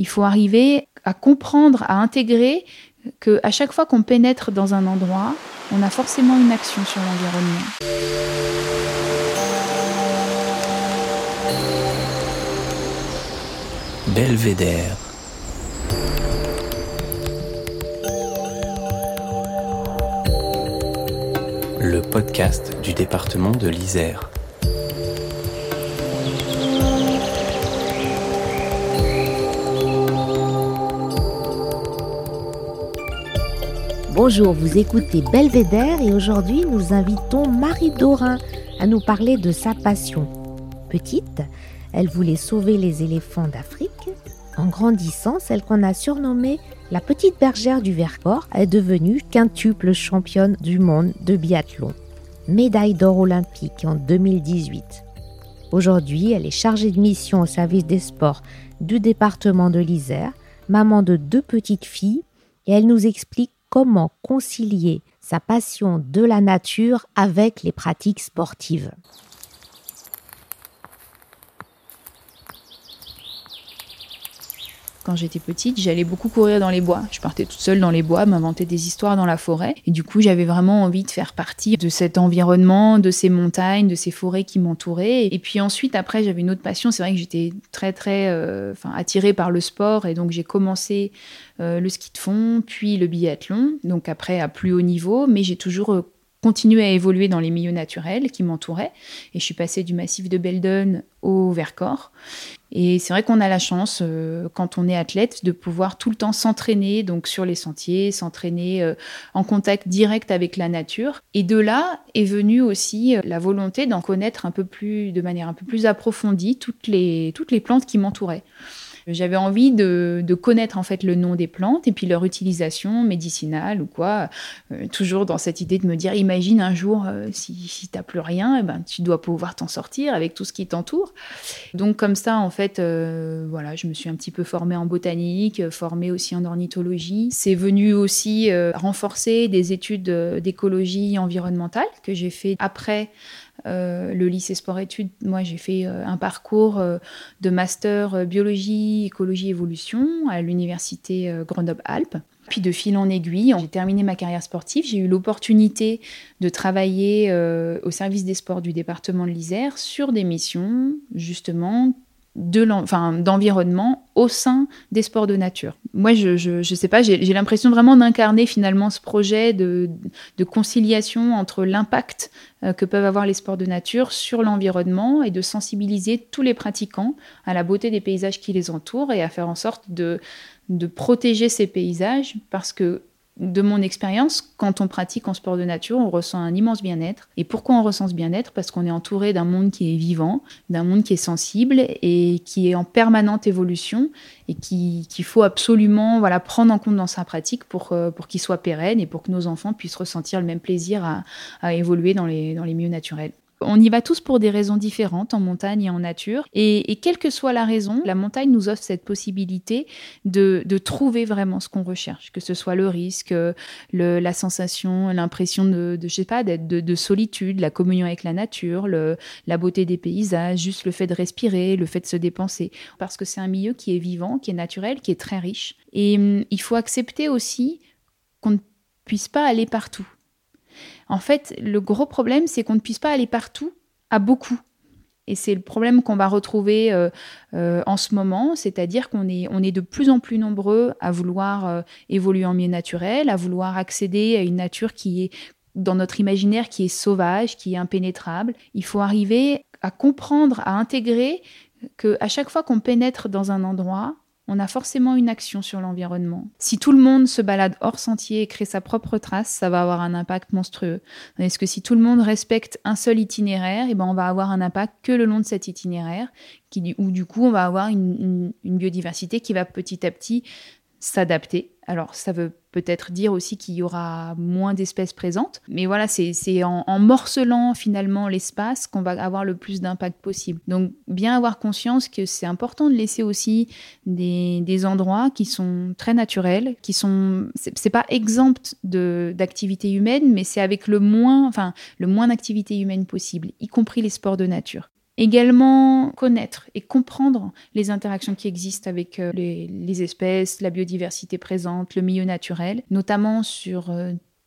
Il faut arriver à comprendre, à intégrer qu'à chaque fois qu'on pénètre dans un endroit, on a forcément une action sur l'environnement. Belvédère. Le podcast du département de l'Isère. Bonjour, vous écoutez Belvédère et aujourd'hui nous invitons Marie Dorin à nous parler de sa passion. Petite, elle voulait sauver les éléphants d'Afrique. En grandissant, celle qu'on a surnommée la petite bergère du Vercors est devenue quintuple championne du monde de biathlon. Médaille d'or olympique en 2018. Aujourd'hui, elle est chargée de mission au service des sports du département de l'Isère, maman de 2 petites filles et elle nous explique comment concilier sa passion de la nature avec les pratiques sportives. Quand j'étais petite, j'allais beaucoup courir dans les bois. Je partais toute seule dans les bois, m'inventais des histoires dans la forêt. Et du coup, j'avais vraiment envie de faire partie de cet environnement, de ces montagnes, de ces forêts qui m'entouraient. Et puis ensuite, après, j'avais une autre passion. C'est vrai que j'étais très attirée par le sport. Et donc, j'ai commencé le ski de fond, puis le biathlon. Donc après, à plus haut niveau. Mais j'ai toujours continué à évoluer dans les milieux naturels qui m'entouraient. Et je suis passée du massif de Belledonne au Vercors. Et c'est vrai qu'on a la chance, quand on est athlète, de pouvoir tout le temps s'entraîner donc sur les sentiers, s'entraîner en contact direct avec la nature. Et de là est venue aussi la volonté d'en connaître de manière un peu plus approfondie toutes les plantes qui m'entouraient. J'avais envie de connaître en fait le nom des plantes et puis leur utilisation médicinale ou quoi. Toujours dans cette idée de me dire, imagine un jour, si t'as plus rien, eh ben, tu dois pouvoir t'en sortir avec tout ce qui t'entoure. Donc comme ça, en fait, je me suis un petit peu formée en botanique, formée aussi en ornithologie. C'est venu aussi renforcer des études d'écologie environnementale que j'ai fait après le lycée sport-études. Moi, j'ai fait un parcours de master biologie, écologie, évolution à l'université Grenoble Alpes. Puis de fil en aiguille, j'ai terminé ma carrière sportive. J'ai eu l'opportunité de travailler au service des sports du département de l'Isère sur des missions justement d'environnement au sein des sports de nature. Moi, je sais pas, j'ai l'impression vraiment d'incarner finalement ce projet de conciliation entre l'impact que peuvent avoir les sports de nature sur l'environnement et de sensibiliser tous les pratiquants à la beauté des paysages qui les entourent et à faire en sorte de protéger ces paysages parce que, de mon expérience, quand on pratique en sport de nature, on ressent un immense bien-être. Et pourquoi on ressent ce bien-être ? Parce qu'on est entouré d'un monde qui est vivant, d'un monde qui est sensible et qui est en permanente évolution et qu'il faut absolument prendre en compte dans sa pratique pour qu'il soit pérenne et pour que nos enfants puissent ressentir le même plaisir à évoluer dans les milieux naturels. On y va tous pour des raisons différentes, en montagne et en nature. Et quelle que soit la raison, la montagne nous offre cette possibilité de trouver vraiment ce qu'on recherche, que ce soit le risque, la sensation, l'impression de solitude, la communion avec la nature, la beauté des paysages, juste le fait de respirer, le fait de se dépenser. Parce que c'est un milieu qui est vivant, qui est naturel, qui est très riche. Et il faut accepter aussi qu'on ne puisse pas aller partout. En fait, le gros problème, c'est qu'on ne puisse pas aller partout à beaucoup. Et c'est le problème qu'on va retrouver en ce moment, c'est-à-dire qu'on est de plus en plus nombreux à vouloir évoluer en milieu naturel, à vouloir accéder à une nature qui est, dans notre imaginaire, qui est sauvage, qui est impénétrable. Il faut arriver à comprendre, à intégrer qu'à chaque fois qu'on pénètre dans un endroit, on a forcément une action sur l'environnement. Si tout le monde se balade hors sentier et crée sa propre trace, ça va avoir un impact monstrueux. Parce que si tout le monde respecte un seul itinéraire, eh ben on va avoir un impact que le long de cet itinéraire, où du coup on va avoir une biodiversité qui va petit à petit s'adapter. Alors ça veut peut-être dire aussi qu'il y aura moins d'espèces présentes, mais c'est en morcelant finalement l'espace qu'on va avoir le plus d'impact possible. Donc bien avoir conscience que c'est important de laisser aussi des endroits qui sont très naturels, qui sont c'est pas exempt d'activité humaine, mais c'est avec le moins d'activité humaine possible, y compris les sports de nature. Également connaître et comprendre les interactions qui existent avec les espèces, la biodiversité présente, le milieu naturel, notamment sur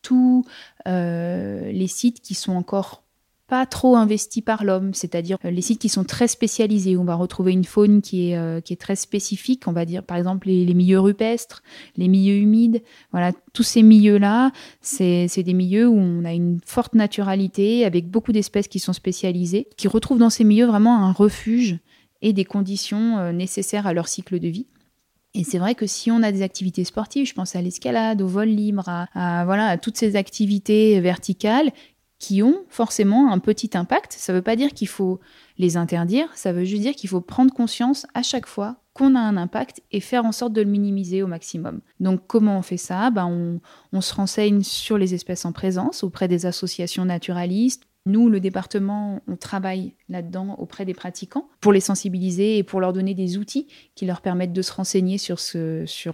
tous les sites qui sont encore pas trop investis par l'homme, c'est-à-dire les sites qui sont très spécialisés, où on va retrouver une faune qui est très spécifique, on va dire par exemple les milieux rupestres, les milieux humides, voilà, tous ces milieux-là, c'est des milieux où on a une forte naturalité, avec beaucoup d'espèces qui sont spécialisées, qui retrouvent dans ces milieux vraiment un refuge et des conditions nécessaires à leur cycle de vie. Et c'est vrai que si on a des activités sportives, je pense à l'escalade, au vol libre, à toutes ces activités verticales, qui ont forcément un petit impact. Ça ne veut pas dire qu'il faut les interdire, ça veut juste dire qu'il faut prendre conscience à chaque fois qu'on a un impact et faire en sorte de le minimiser au maximum. Donc comment on fait ça ? On se renseigne sur les espèces en présence auprès des associations naturalistes. Nous, le département, on travaille là-dedans auprès des pratiquants pour les sensibiliser et pour leur donner des outils qui leur permettent de se renseigner sur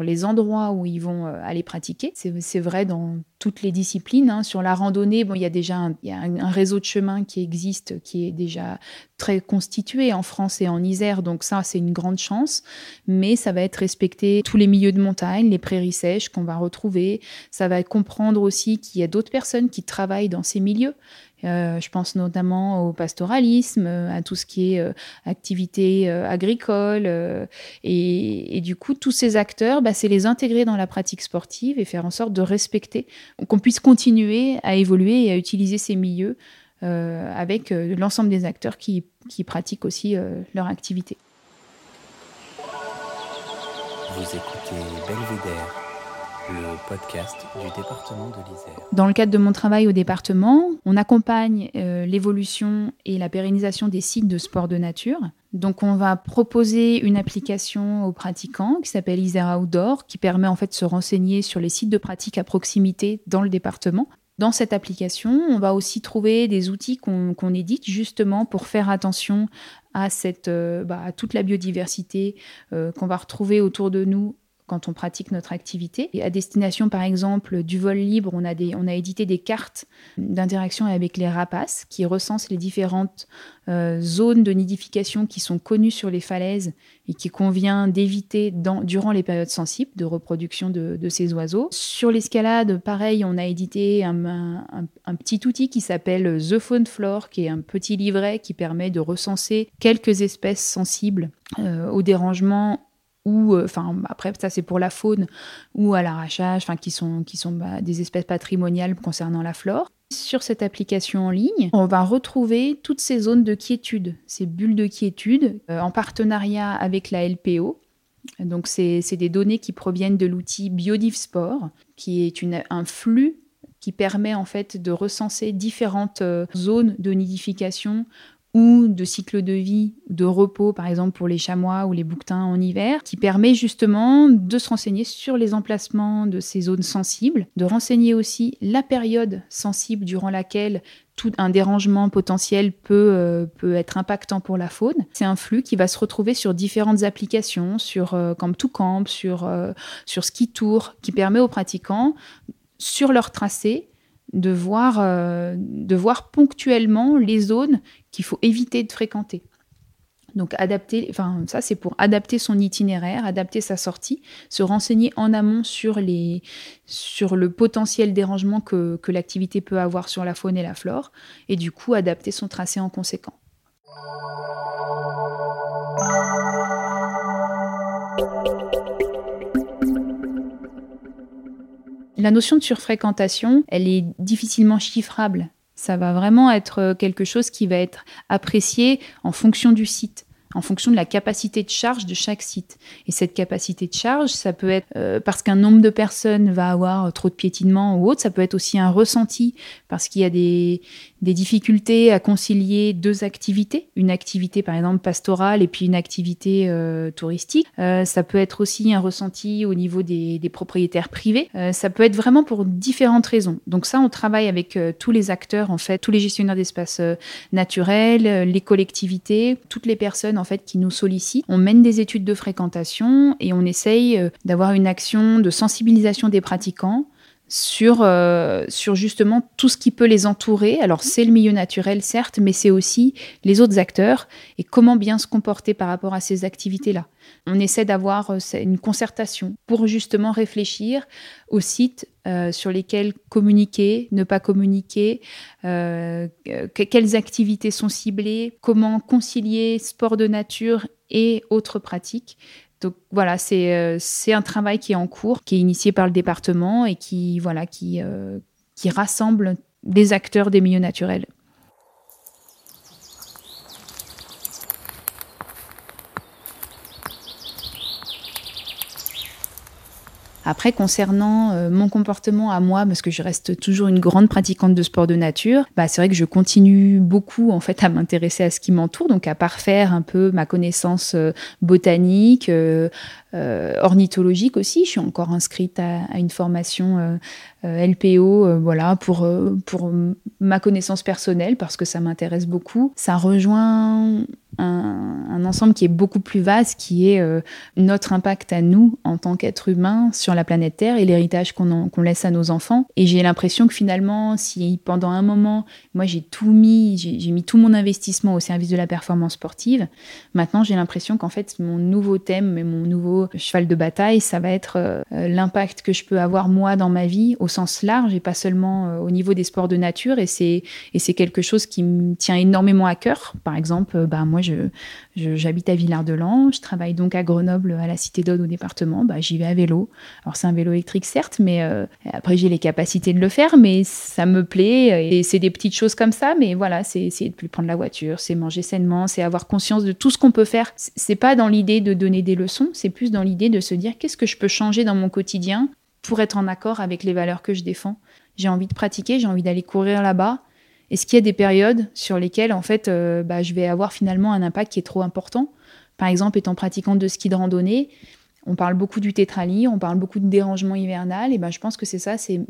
les endroits où ils vont aller pratiquer. C'est vrai dans toutes les disciplines. Hein. Sur la randonnée, il y a déjà un réseau de chemins qui existe, qui est déjà très constitué en France et en Isère. Donc ça, c'est une grande chance. Mais ça va être respecter tous les milieux de montagne, les prairies sèches qu'on va retrouver. Ça va comprendre aussi qu'il y a d'autres personnes qui travaillent dans ces milieux. Je pense notamment au pastoralisme, à tout ce qui est activité agricole. Et du coup, tous ces acteurs, c'est les intégrer dans la pratique sportive et faire en sorte de respecter qu'on puisse continuer à évoluer et à utiliser ces milieux avec l'ensemble des acteurs qui pratiquent aussi leur activité. Vous écoutez Belvédère, le podcast du département de l'Isère. Dans le cadre de mon travail au département, on accompagne l'évolution et la pérennisation des sites de sport de nature. Donc on va proposer une application aux pratiquants qui s'appelle Isère Outdoor, qui permet en fait de se renseigner sur les sites de pratique à proximité dans le département. Dans cette application, on va aussi trouver des outils qu'on édite justement pour faire attention à toute la biodiversité qu'on va retrouver autour de nous quand on pratique notre activité. Et à destination, par exemple, du vol libre, on a édité des cartes d'interaction avec les rapaces qui recensent les différentes zones de nidification qui sont connues sur les falaises et qui convient d'éviter durant les périodes sensibles de reproduction de ces oiseaux. Sur l'escalade, pareil, on a édité un petit outil qui s'appelle The Faune Flore, qui est un petit livret qui permet de recenser quelques espèces sensibles au dérangement ou, après, ça c'est pour la faune, ou à l'arrachage, qui sont des espèces patrimoniales concernant la flore. Sur cette application en ligne, on va retrouver toutes ces zones de quiétude, ces bulles de quiétude, en partenariat avec la LPO. Donc c'est des données qui proviennent de l'outil BiodivSport, qui est un flux qui permet en fait de recenser différentes zones de nidification ou de cycle de vie, de repos, par exemple pour les chamois ou les bouquetins en hiver, qui permet justement de se renseigner sur les emplacements de ces zones sensibles, de renseigner aussi la période sensible durant laquelle tout un dérangement potentiel peut être impactant pour la faune. C'est un flux qui va se retrouver sur différentes applications, sur Camp2Camp, sur SkiTour, qui permet aux pratiquants, sur leur tracé, de voir ponctuellement les zones qu'il faut éviter de fréquenter. Donc ça c'est pour adapter son itinéraire, adapter sa sortie, se renseigner en amont sur le potentiel dérangement que l'activité peut avoir sur la faune et la flore, et du coup adapter son tracé en conséquence. La notion de surfréquentation, elle est difficilement chiffrable. Ça va vraiment être quelque chose qui va être apprécié en fonction du site, en fonction de la capacité de charge de chaque site. Et cette capacité de charge, ça peut être parce qu'un nombre de personnes va avoir trop de piétinement ou autre, ça peut être aussi un ressenti parce qu'il y a des difficultés à concilier deux activités, une activité par exemple pastorale et puis une activité touristique. Ça peut être aussi un ressenti au niveau des propriétaires privés. Ça peut être vraiment pour différentes raisons. Donc ça, on travaille avec tous les acteurs en fait, tous les gestionnaires d'espaces naturels, les collectivités, toutes les personnes en fait qui nous sollicitent. On mène des études de fréquentation et on essaye d'avoir une action de sensibilisation des pratiquants sur justement tout ce qui peut les entourer. Alors, c'est le milieu naturel, certes, mais c'est aussi les autres acteurs et comment bien se comporter par rapport à ces activités-là. On essaie d'avoir une concertation pour justement réfléchir aux sites sur lesquels communiquer, ne pas communiquer, quelles activités sont ciblées, comment concilier sport de nature et autres pratiques. Donc voilà, c'est un travail qui est en cours, qui est initié par le département et qui rassemble des acteurs des milieux naturels. Après, concernant mon comportement à moi, parce que je reste toujours une grande pratiquante de sport de nature, c'est vrai que je continue beaucoup en fait à m'intéresser à ce qui m'entoure, donc à parfaire un peu ma connaissance botanique, ornithologique aussi. Je suis encore inscrite à une formation LPO, pour ma connaissance personnelle, parce que ça m'intéresse beaucoup. Ça rejoint un ensemble qui est beaucoup plus vaste, qui est notre impact à nous en tant qu'êtres humains sur la planète Terre et l'héritage qu'on laisse à nos enfants. Et j'ai l'impression que finalement, si pendant un moment, moi j'ai tout mis, j'ai mis tout mon investissement au service de la performance sportive, maintenant j'ai l'impression qu'en fait mon nouveau thème et mon nouveau cheval de bataille, ça va être l'impact que je peux avoir moi dans ma vie au sens large et pas seulement au niveau des sports de nature. Et c'est quelque chose qui me tient énormément à cœur. Par exemple, moi j'habite à Villard-de-Lans, je travaille donc à Grenoble, à la Cité d'Ode au département, j'y vais à vélo. Alors c'est un vélo électrique certes, mais après j'ai les capacités de le faire, mais ça me plaît et c'est des petites choses comme ça, mais voilà, c'est essayer de plus prendre la voiture, c'est manger sainement, c'est avoir conscience de tout ce qu'on peut faire. C'est pas dans l'idée de donner des leçons, c'est plus dans l'idée de se dire qu'est-ce que je peux changer dans mon quotidien pour être en accord avec les valeurs que je défends. J'ai envie de pratiquer, j'ai envie d'aller courir là-bas. Est-ce qu'il y a des périodes sur lesquelles, en fait, je vais avoir finalement un impact qui est trop important ? Par exemple, étant pratiquante de ski de randonnée, on parle beaucoup du tétralyre, on parle beaucoup de dérangement hivernal, et je pense que c'est ça, c'est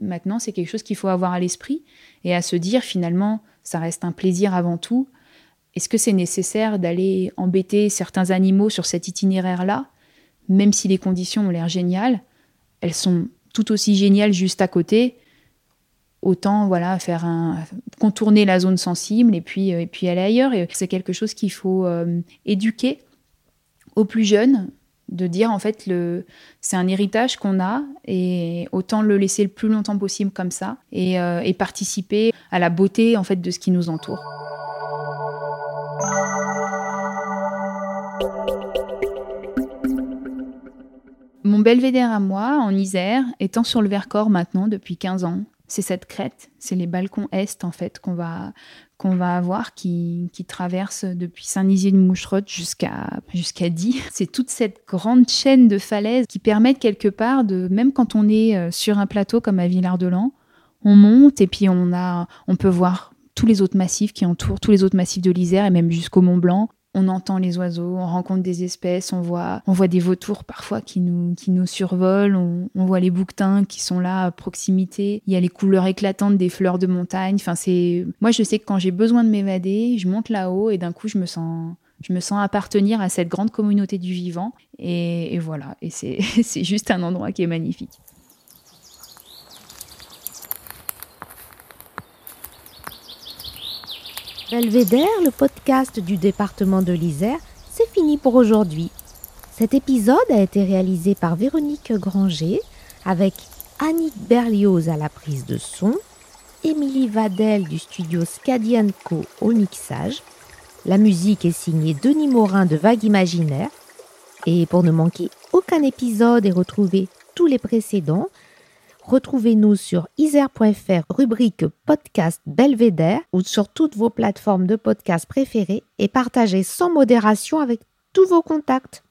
quelque chose qu'il faut avoir à l'esprit, et à se dire, finalement, ça reste un plaisir avant tout. Est-ce que c'est nécessaire d'aller embêter certains animaux sur cet itinéraire-là ? Même si les conditions ont l'air géniales, elles sont tout aussi géniales juste à côté. Autant contourner la zone sensible et puis aller ailleurs. Et c'est quelque chose qu'il faut éduquer aux plus jeunes, de dire en fait c'est un héritage qu'on a et autant le laisser le plus longtemps possible comme ça et participer à la beauté en fait de ce qui nous entoure. Mon belvédère à moi, en Isère, étant sur le Vercors maintenant depuis 15 ans, c'est cette crête, c'est les balcons est en fait qu'on va avoir qui traverse depuis Saint-Nizier-de-Moucherotte jusqu'à Die. C'est toute cette grande chaîne de falaises qui permettent quelque part de, même quand on est sur un plateau comme à Villard-de-Lans, on monte et puis on peut voir tous les autres massifs qui entourent, tous les autres massifs de l'Isère et même jusqu'au Mont-Blanc. On entend les oiseaux, on rencontre des espèces, on voit des vautours parfois qui nous survolent, on voit les bouquetins qui sont là à proximité, il y a les couleurs éclatantes des fleurs de montagne. Enfin, moi, je sais que quand j'ai besoin de m'évader, je monte là-haut et d'un coup, je me sens appartenir à cette grande communauté du vivant. Et voilà, et c'est juste un endroit qui est magnifique. Belvédère, le podcast du département de l'Isère, c'est fini pour aujourd'hui. Cet épisode a été réalisé par Véronique Granger avec Annick Berlioz à la prise de son, Émilie Vadel du studio Scadienco au mixage. La musique est signée Denis Morin de Vague Imaginaire. Et pour ne manquer aucun épisode et retrouver tous les précédents, retrouvez-nous sur isère.fr, rubrique podcast Belvédère ou sur toutes vos plateformes de podcast préférées et partagez sans modération avec tous vos contacts.